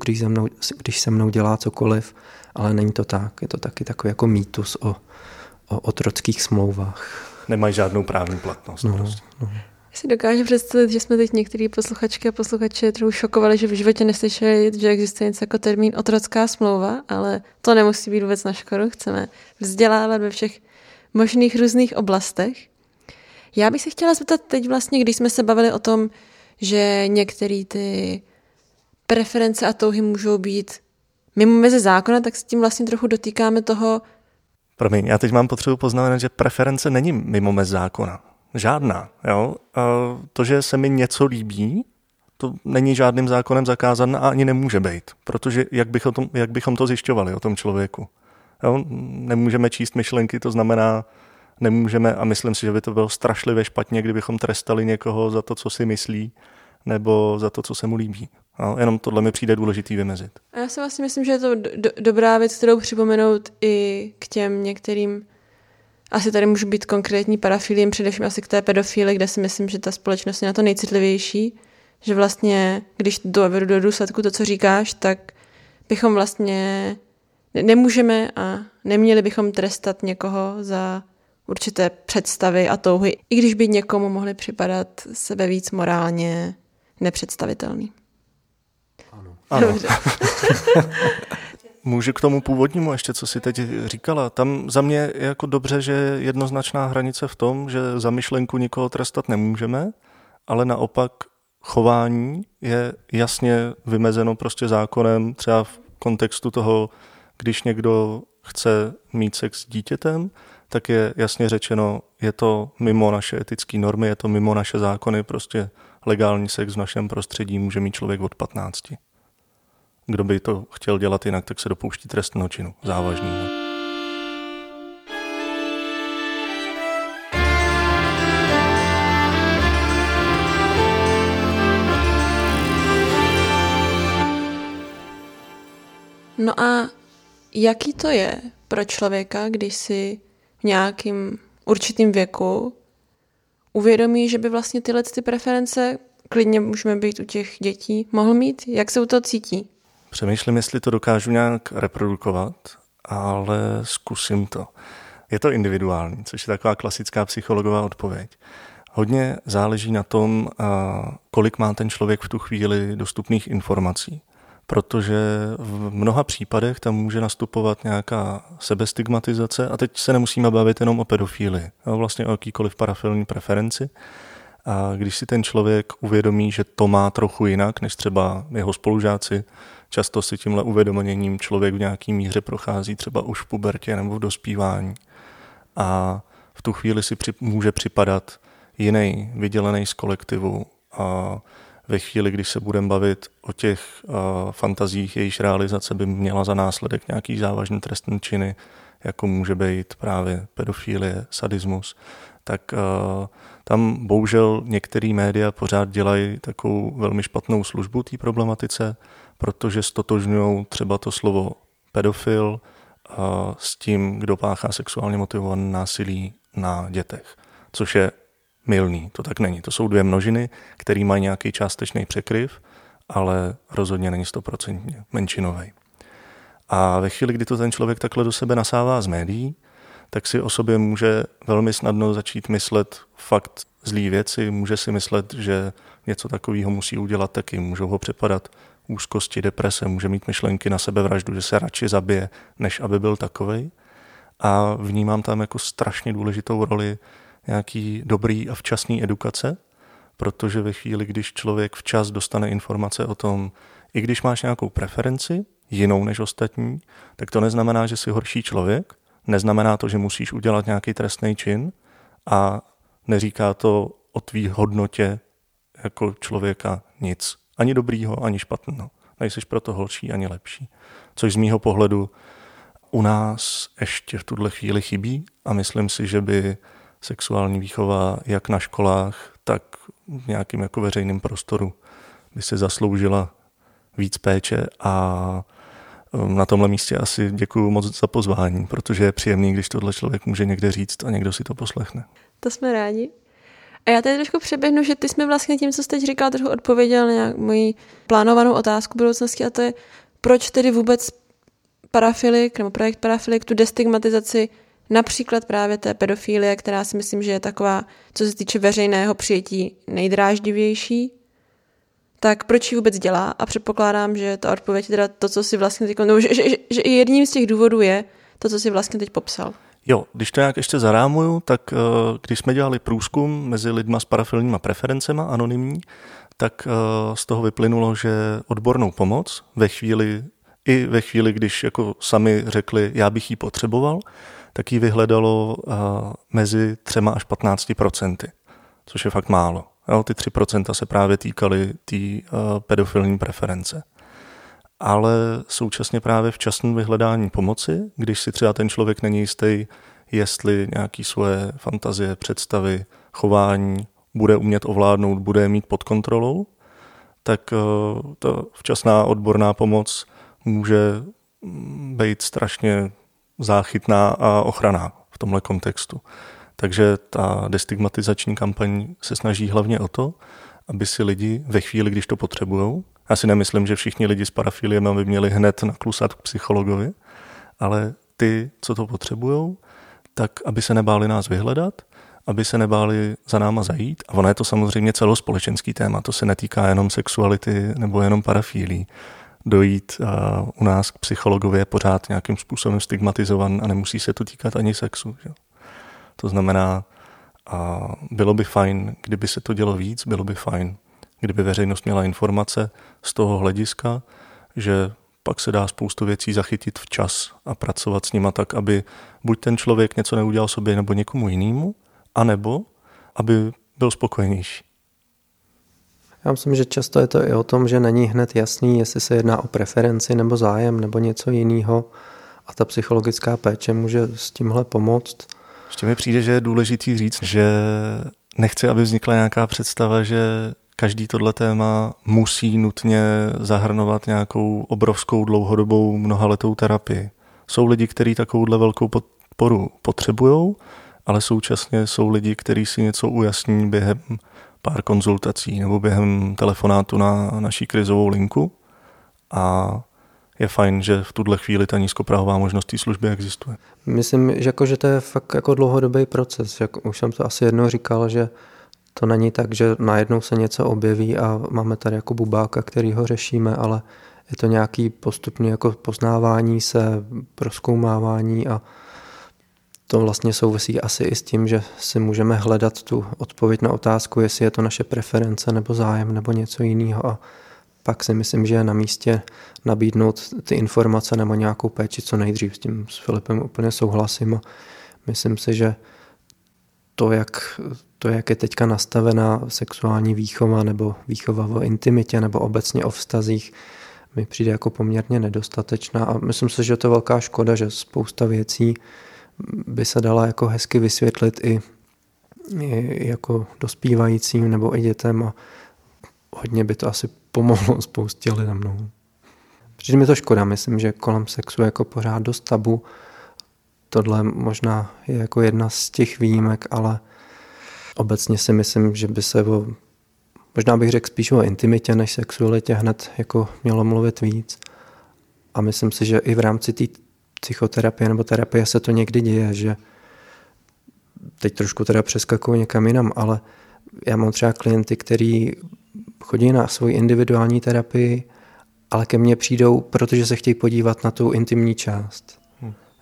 když se mnou dělá cokoliv, ale není to tak. Je to taky takový jako mýtus o otrockých smlouvách. Nemají žádnou právní platnost. No. Já si dokážu představit, že jsme teď některé posluchačky a posluchače trochu šokovali, že v životě neslyšeli, že existuje něco jako termín otrocká smlouva, ale to nemusí být vůbec na škodu. Chceme vzdělávat ve všech možných různých oblastech. Já bych se chtěla zeptat teď vlastně, když jsme se bavili o tom, že některé ty preference a touhy můžou být mimo meze zákona, tak s tím vlastně trochu dotýkáme toho. Promiň, já teď mám potřebu poznamenat, že preference není mimo mez zákona. Žádná. Jo? A to, že se mi něco líbí, to není žádným zákonem zakázané a ani nemůže být. Protože jak bychom to zjišťovali o tom člověku? Jo? Nemůžeme číst myšlenky, to znamená, nemůžeme, a myslím si, že by to bylo strašlivě špatně, kdybychom trestali někoho za to, co si myslí, nebo za to, co se mu líbí. No, jenom tohle mi přijde důležitý vymezit. A já si vlastně myslím, že je to dobrá věc, kterou připomenout i k těm některým, asi tady můžu být konkrétní parafilím, především asi k té pedofílii, kde si myslím, že ta společnost je na to nejcitlivější, že vlastně, když dovedu do důsledku to, co říkáš, tak bychom vlastně nemůžeme a neměli bychom trestat někoho za určité představy a touhy, i když by někomu mohly připadat sebevíc morálně nepředstavitelný. Ano. Můžu k tomu původnímu ještě, co si teď říkala. Tam za mě je jako dobře, že je jednoznačná hranice v tom, že za myšlenku nikoho trestat nemůžeme, ale naopak chování je jasně vymezeno prostě zákonem, třeba v kontextu toho, když někdo chce mít sex s dítětem, tak je jasně řečeno, je to mimo naše etické normy, je to mimo naše zákony, prostě legální sex v našem prostředí může mít člověk od 15. Kdo by to chtěl dělat jinak, tak se dopouští trestného činu, závažného. No a jaký to je pro člověka, když si v nějakým určitým věku uvědomí, že by vlastně tyhle ty preference, klidně můžeme být u těch dětí, mohl mít? Jak se u toho cítí? Přemýšlím, jestli to dokážu nějak reprodukovat, ale zkusím to. Je to individuální, což je taková klasická psychologová odpověď. Hodně záleží na tom, kolik má ten člověk v tu chvíli dostupných informací, protože v mnoha případech tam může nastupovat nějaká sebestigmatizace a teď se nemusíme bavit jenom o pedofílii, vlastně o jakýkoliv parafilní preferenci. A když si ten člověk uvědomí, že to má trochu jinak, než třeba jeho spolužáci, často si tímhle uvědoměním člověk v nějaký míře prochází třeba už v pubertě nebo v dospívání. A v tu chvíli si může připadat jiný, vydělený z kolektivu. A ve chvíli, když se budeme bavit o těch fantazích, jejíž realizace by měla za následek nějaký závažný trestný činy, jako může být právě pedofilie, sadismus, tak tam bohužel některé média pořád dělají takovou velmi špatnou službu té problematice, protože stotožňují třeba to slovo pedofil s tím, kdo páchá sexuálně motivované násilí na dětech, což je mylný, to tak není. To jsou dvě množiny, které mají nějaký částečný překryv, ale rozhodně není 100% menšinový. A ve chvíli, kdy to ten člověk takhle do sebe nasává z médií, tak si o sobě může velmi snadno začít myslet fakt zlý věci, může si myslet, že něco takového musí udělat taky, můžou ho přepadat úzkosti, deprese, může mít myšlenky na sebevraždu, že se radši zabije, než aby byl takovej. A vnímám tam jako strašně důležitou roli nějaký dobrý a včasný edukace, protože ve chvíli, když člověk včas dostane informace o tom, i když máš nějakou preferenci, jinou než ostatní, tak to neznamená, že jsi horší člověk, neznamená to, že musíš udělat nějaký trestný čin a neříká to o tvý hodnotě jako člověka nic. Ani dobrýho, ani špatného. Nejseš proto horší, ani lepší. Což z mýho pohledu u nás ještě v tuhle chvíli chybí a myslím si, že by sexuální výchova jak na školách, tak v nějakým jako veřejným prostoru by se zasloužila víc péče a na tomhle místě asi děkuju moc za pozvání, protože je příjemný, když tohle člověk může někde říct a někdo si to poslechne. To jsme rádi. A já tady trošku přeběhnu, že ty jsi mi vlastně tím, co jsi teď říkala, trochu odpověděl na nějak moji plánovanou otázku budoucnosti, a to je, proč tedy vůbec parafilik nebo projekt parafilik tu destigmatizaci například právě té pedofilie, která si myslím, že je taková, co se týče veřejného přijetí, nejdráždivější, tak proč ji vůbec dělá? A předpokládám, že ta odpověď teda to, co si vlastně teď, no, že jedním z těch důvodů je to, co si vlastně teď popsal. Jo, když to nějak ještě zarámuju, tak když jsme dělali průzkum mezi lidma s parafilníma preferencema anonymní, tak z toho vyplynulo, že odbornou pomoc ve chvíli, když jako sami řekli, já bych ji potřeboval, tak ji vyhledalo mezi 3 až 15%, což je fakt málo. Jo, ty 3% se právě týkaly pedofilní preference. Ale současně právě včasné vyhledání pomoci, když si třeba ten člověk není jistý, jestli nějaké svoje fantazie, představy, chování bude umět ovládnout, bude mít pod kontrolou, tak ta včasná odborná pomoc může být strašně záchytná a ochranná v tomhle kontextu. Takže ta destigmatizační kampaň se snaží hlavně o to, aby si lidi ve chvíli, když to potřebujou, já si nemyslím, že všichni lidi s parafiliemi by měli hned naklusat k psychologovi, ale ty, co to potřebujou, tak aby se nebáli nás vyhledat, aby se nebáli za náma zajít. A ono je to samozřejmě celospolečenský téma, to se netýká jenom sexuality nebo jenom parafilí. Dojít u nás k psychologovi je pořád nějakým způsobem stigmatizovan a nemusí se to týkat ani sexu. Že? To znamená, bylo by fajn, kdyby se to dělo víc, bylo by fajn, kdyby veřejnost měla informace z toho hlediska, že pak se dá spoustu věcí zachytit včas a pracovat s nima tak, aby buď ten člověk něco neudělal sobě nebo někomu jinému, anebo aby byl spokojenější. Já myslím, že často je to i o tom, že není hned jasný, jestli se jedná o preferenci nebo zájem nebo něco jiného, a ta psychologická péče může s tímhle pomoct. Ještě mi přijde, že je důležitý říct, že nechci, aby vznikla nějaká představa, že každý tohle téma musí nutně zahrnovat nějakou obrovskou dlouhodobou mnohaletou terapii. Jsou lidi, kteří takovouhle velkou podporu potřebují, ale současně jsou lidi, kteří si něco ujasní během pár konzultací nebo během telefonátu na naší krizovou linku, a je fajn, že v tuhle chvíli ta nízkoprahová možnost té služby existuje. Myslím, že, jako, že to je fakt jako dlouhodobý proces. Jak už jsem to asi jednou říkal, že to není tak, že najednou se něco objeví a máme tady jako bubáka, který ho řešíme, ale je to nějaký postupný jako poznávání se, prozkoumávání, a to vlastně souvisí asi i s tím, že si můžeme hledat tu odpověď na otázku, jestli je to naše preference nebo zájem nebo něco jiného, a pak si myslím, že je na místě nabídnout ty informace nebo nějakou péči co nejdřív. S tím s Filipem úplně souhlasím a myslím si, že to, jak je teďka nastavená sexuální výchova nebo výchova o intimitě nebo obecně o vztazích, mi přijde jako poměrně nedostatečná, a myslím si, že to je velká škoda, že spousta věcí by se dala jako hezky vysvětlit i jako dospívajícím nebo i dětem, a hodně by to asi pomohlo spoustě lidem. No. Přijde mi to škoda, myslím, že kolem sexu je jako pořád dost tabu. Tohle možná je jako jedna z těch výjimek, ale obecně si myslím, že by se možná bych řekl spíš o intimitě než sexualitě hned jako mělo mluvit víc. A myslím si, že i v rámci té psychoterapie nebo terapie se to někdy děje, že teď trošku teda přeskakuju někam jinam, ale já mám třeba klienty, který chodí na svoji individuální terapii, ale ke mně přijdou, protože se chtějí podívat na tu intimní část.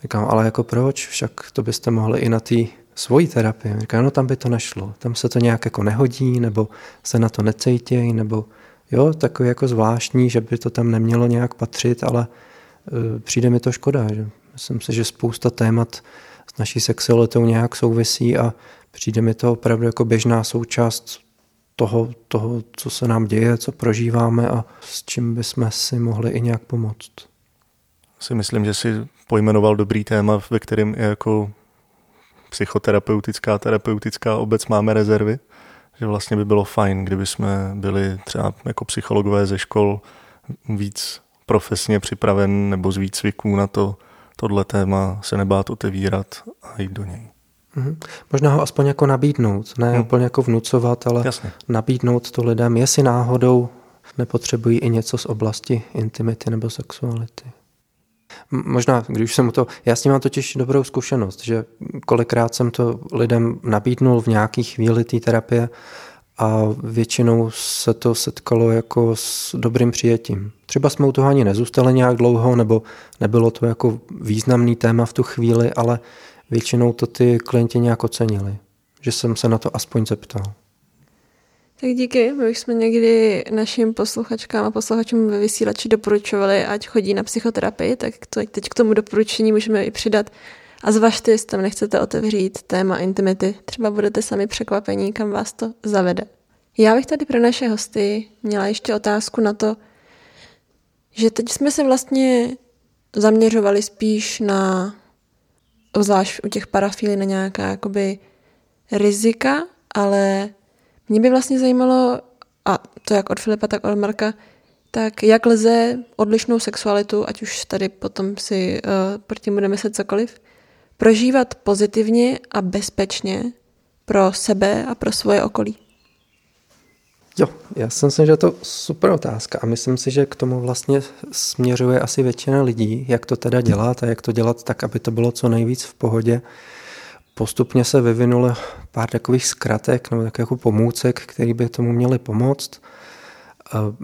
Říkám, ale jako proč? Však to byste mohli i na té svojí terapii. Říkám, no tam by to nešlo. Tam se to nějak jako nehodí, nebo se na to necejtějí, nebo jo, takový jako zvláštní, že by to tam nemělo nějak patřit, ale přijde mi to škoda. Že? Myslím si, že spousta témat s naší sexualitou nějak souvisí a přijde mi to opravdu jako běžná součást toho, co se nám děje, co prožíváme a s čím bychom si mohli i nějak pomoct. Si myslím, že si pojmenoval dobrý téma, ve kterém je jako psychoterapeutická, terapeutická obec máme rezervy, že vlastně by bylo fajn, kdyby jsme byli třeba jako psychologové ze škol víc profesně připraven nebo z výcviků na to, tohle téma se nebát otevírat a jít do něj. Mm-hmm. Možná ho aspoň jako nabídnout, ne úplně jako vnucovat, ale jasně, nabídnout to lidem, jestli náhodou nepotřebují i něco z oblasti intimity nebo sexuality. Možná, když jsem to... Já s tím mám totiž dobrou zkušenost, že kolikrát jsem to lidem nabídnul v nějaký chvíli té terapie a většinou se to setkalo jako s dobrým přijetím. Třeba jsme u toho ani nezůstali nějak dlouho, nebo nebylo to jako významný téma v tu chvíli, ale většinou to ty klienti nějak ocenili, že jsem se na to aspoň zeptal. Tak díky, my jsme někdy našim posluchačkám a posluchačům ve vysílači doporučovali, ať chodí na psychoterapii, tak teď k tomu doporučení můžeme i přidat. A zvažte, jestli tam nechcete otevřít téma intimity. Třeba budete sami překvapení, kam vás to zavede. Já bych tady pro naše hosty měla ještě otázku na to, že teď jsme se vlastně zaměřovali spíš na, zvlášť u těch parafilí, na nějaká jakoby rizika, ale mě by vlastně zajímalo, a to jak od Filipa, tak od Marka, tak jak lze odlišnou sexualitu, ať už tady potom si proti budeme myslet cokoliv, prožívat pozitivně a bezpečně pro sebe a pro svoje okolí. Jo, já si myslím, že je to super otázka a myslím si, že k tomu vlastně směřuje asi většina lidí, jak to teda dělat a jak to dělat tak, aby to bylo co nejvíc v pohodě. Postupně se vyvinulo pár takových zkratek nebo takových pomůcek, které by tomu měly pomoct.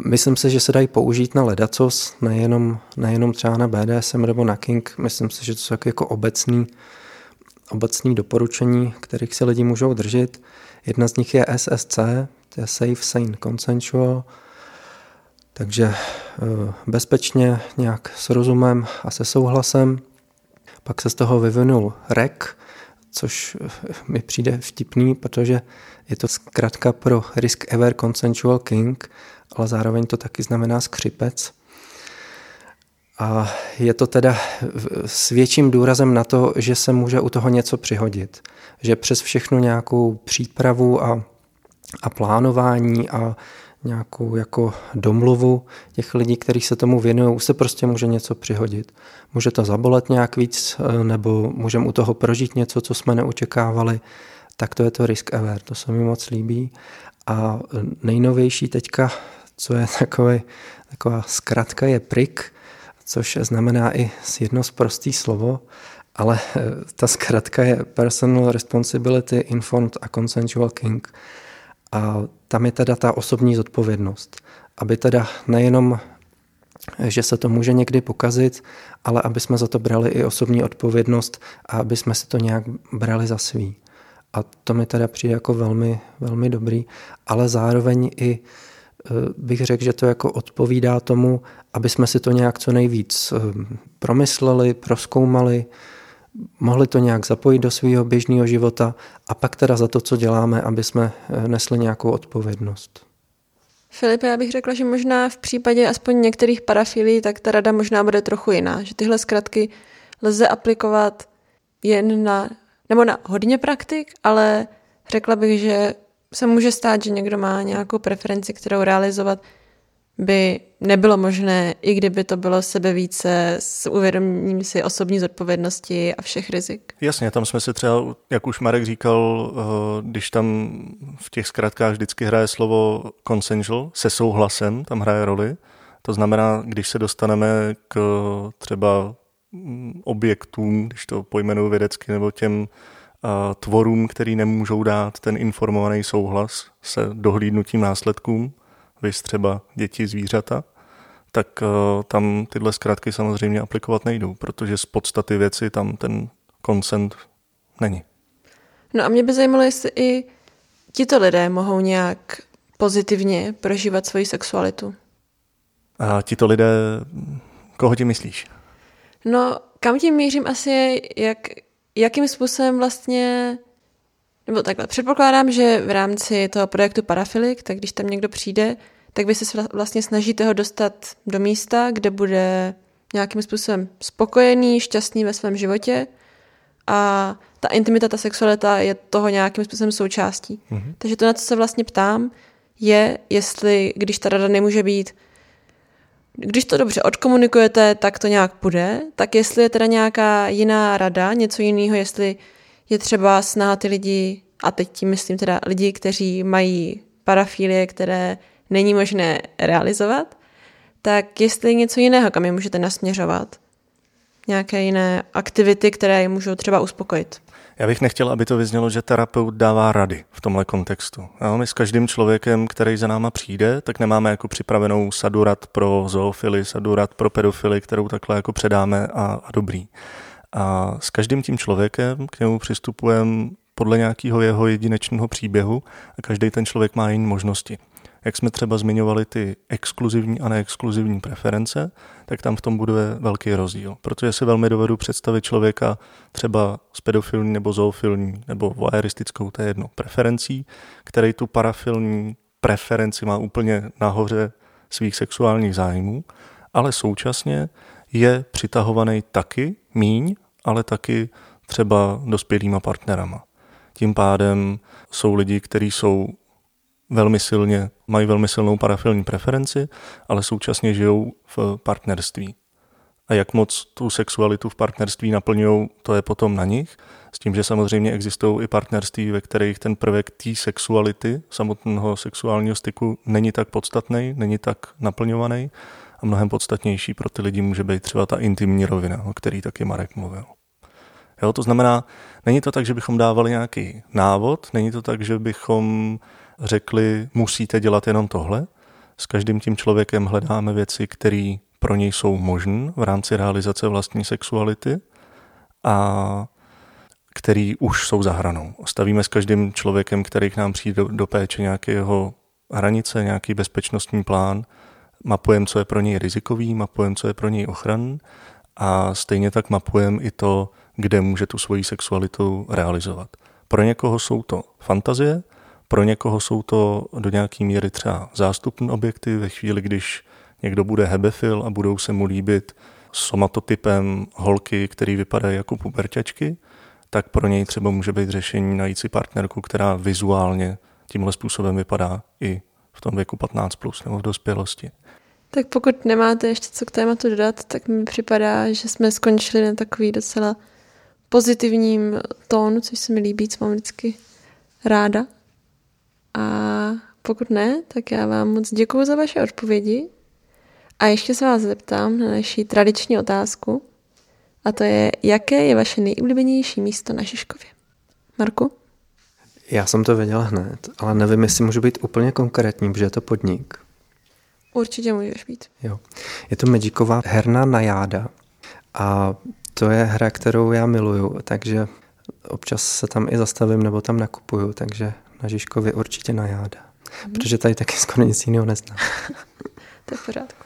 Myslím si, že se dají použít na ledacos, nejenom třeba na BDSM nebo na King. Myslím si, že to jsou jako obecné doporučení, kterých se lidi můžou držet. Jedna z nich je SSC, to je Safe, Sane, Consensual. Takže bezpečně, nějak s rozumem a se souhlasem. Pak se z toho vyvinul REC, což mi přijde vtipný, protože je to zkrátka pro Risk Ever Consensual King, ale zároveň to taky znamená skřipec. A je to teda s větším důrazem na to, že se může u toho něco přihodit. Že přes všechnu nějakou přípravu a plánování a nějakou jako domluvu těch lidí, kteří se tomu věnují, se prostě může něco přihodit. Může to zabolet nějak víc, nebo můžeme u toho prožít něco, co jsme neočekávali, tak to je to Risk Ever, to se mi moc líbí. A nejnovější teďka, co je taková zkratka, je PRICK, což znamená i jedno z prostý slovo, ale ta zkratka je Personal Responsibility, Informed a Consensual King. A tam je teda ta osobní zodpovědnost, aby teda nejenom, že se to může někdy pokazit, ale aby jsme za to brali i osobní odpovědnost a aby jsme si to nějak brali za svý. A to mi teda přijde jako velmi, velmi dobrý, ale zároveň i bych řekl, že to jako odpovídá tomu, aby jsme si to nějak co nejvíc promysleli, prozkoumali, mohli to nějak zapojit do svého běžného života a pak teda za to, co děláme, aby jsme nesli nějakou odpovědnost. Filipe, já bych řekla, že možná v případě aspoň některých parafilí, tak ta rada možná bude trochu jiná, že tyhle zkratky lze aplikovat jen na hodně praktik, ale řekla bych, že se může stát, že někdo má nějakou preferenci, kterou realizovat by nebylo možné, i kdyby to bylo sebevíce s uvědoměním si osobní zodpovědnosti a všech rizik. Jasně, tam jsme se třeba, jak už Marek říkal, když tam v těch zkratkách vždycky hraje slovo consensual, se souhlasem, tam hraje roli. To znamená, když se dostaneme k třeba objektům, když to pojmenuji vědecky, nebo těm tvorům, který nemůžou dát ten informovaný souhlas se dohlídnutím následkům, viz třeba děti, zvířata, tak tam tyhle zkrátky samozřejmě aplikovat nejdou, protože z podstaty věci tam ten consent není. No a mě by zajímalo, jestli i tito lidé mohou nějak pozitivně prožívat svoji sexualitu. A tito lidé, koho ti myslíš? No, kam tím mířím asi je, jakým způsobem vlastně... Nebo takhle, předpokládám, že v rámci toho projektu Parafilik, tak když tam někdo přijde, tak vy se vlastně snažíte ho dostat do místa, kde bude nějakým způsobem spokojený, šťastný ve svém životě a ta intimita, ta sexualita je toho nějakým způsobem součástí. Mm-hmm. Takže to, na co se vlastně ptám, je, jestli, když ta rada nemůže být, když to dobře odkomunikujete, tak to nějak půjde, tak jestli je teda nějaká jiná rada, něco jiného, jestli je třeba snaha ty lidi, a teď tím myslím teda lidi, kteří mají parafilie, které není možné realizovat, tak jestli je něco jiného, kam je můžete nasměřovat. Nějaké jiné aktivity, které je můžou třeba uspokojit. Já bych nechtěla, aby to vyznělo, že terapeut dává rady v tomhle kontextu. A my s každým člověkem, který za náma přijde, tak nemáme jako připravenou sadu rad pro zoofily, sadu rad pro pedofily, kterou takhle jako předáme a dobrý. A s každým tím člověkem k němu přistupujeme podle nějakého jeho jedinečného příběhu a každý ten člověk má jiné možnosti. Jak jsme třeba zmiňovali ty exkluzivní a neexkluzivní preference, tak tam v tom bude velký rozdíl. Protože si velmi dovedu představit člověka třeba s pedofilní nebo zoofilní nebo voyeristickou, to je jedno, preferencí, který tu parafilní preferenci má úplně nahoře svých sexuálních zájmů, ale současně je přitahovaný taky míň, ale taky třeba dospělýma partnerama. Tím pádem jsou lidi, kteří jsou mají velmi silnou parafilní preferenci, ale současně žijou v partnerství. A jak moc tu sexualitu v partnerství naplňují, to je potom na nich, s tím, že samozřejmě existují i partnerství, ve kterých ten prvek té sexuality, samotného sexuálního styku, není tak podstatný, není tak naplňovaný a mnohem podstatnější pro ty lidi může být třeba ta intimní rovina, o který taky Marek mluvil. Jo, to znamená, není to tak, že bychom dávali nějaký návod, není to tak, že bychom řekli, musíte dělat jenom tohle. S každým tím člověkem hledáme věci, které pro něj jsou možné v rámci realizace vlastní sexuality a které už jsou za hranou. Stavíme s každým člověkem, který k nám přijde do péče, nějaké jeho hranice, nějaký bezpečnostní plán, mapujeme, co je pro něj rizikový, mapujeme, co je pro něj ochranný a stejně tak mapujeme i to, kde může tu svoji sexualitu realizovat. Pro někoho jsou to fantazie, pro někoho jsou to do nějaké míry třeba zástupné objekty ve chvíli, když někdo bude hebefil a budou se mu líbit somatotypem holky, který vypadá jako puberťačky, tak pro něj třeba může být řešení najít si partnerku, která vizuálně tímhle způsobem vypadá i v tom věku 15+ nebo v dospělosti. Tak pokud nemáte ještě co k tématu dodat, tak mi připadá, že jsme skončili na takový docela pozitivním tónu, což se mi líbí, co mám vždycky ráda. A pokud ne, tak já vám moc děkuju za vaše odpovědi. A ještě se vás zeptám na naši tradiční otázku. A to je, jaké je vaše nejoblíbenější místo na Žižkově? Marku? Já jsem to věděla hned, ale nevím, jestli můžu být úplně konkrétní, protože je to podnik. Určitě můžeš být. Jo. Je to magicová herna Nájada. A to je hra, kterou já miluju, takže občas se tam i zastavím nebo tam nakupuju, takže na Žižkově určitě Nájada. Protože tady taky skoro nic jiného neznám. To je v pořádku.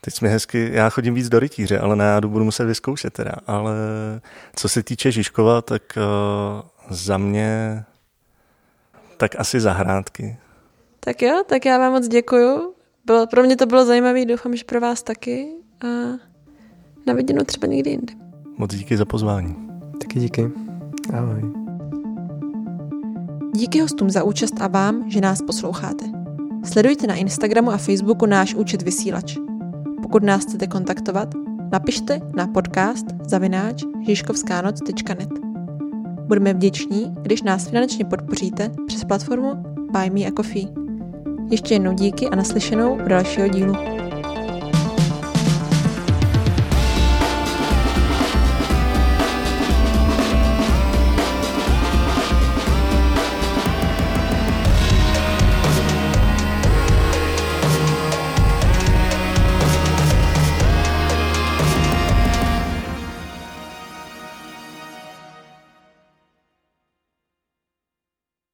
Teď jsme hezky, já chodím víc do rytíře, ale Nájadu budu muset vyzkoušet teda. Ale co se týče Žižkova, tak za mě tak asi zahrádky. Tak jo, tak já vám moc děkuju. Pro mě to bylo zajímavé, doufám, že pro vás taky. A na viděnou třeba někdy jinde. Moc díky za pozvání. Taky díky. Ahoj. Díky hostům za účast a vám, že nás posloucháte. Sledujte na Instagramu a Facebooku náš účet Vysílač. Pokud nás chcete kontaktovat, napište na podcast@žiskovskanoc.net. Budeme vděční, když nás finančně podpoříte přes platformu Buy Me a Coffee. Ještě jednou díky a naslyšenou u dalšího dílu.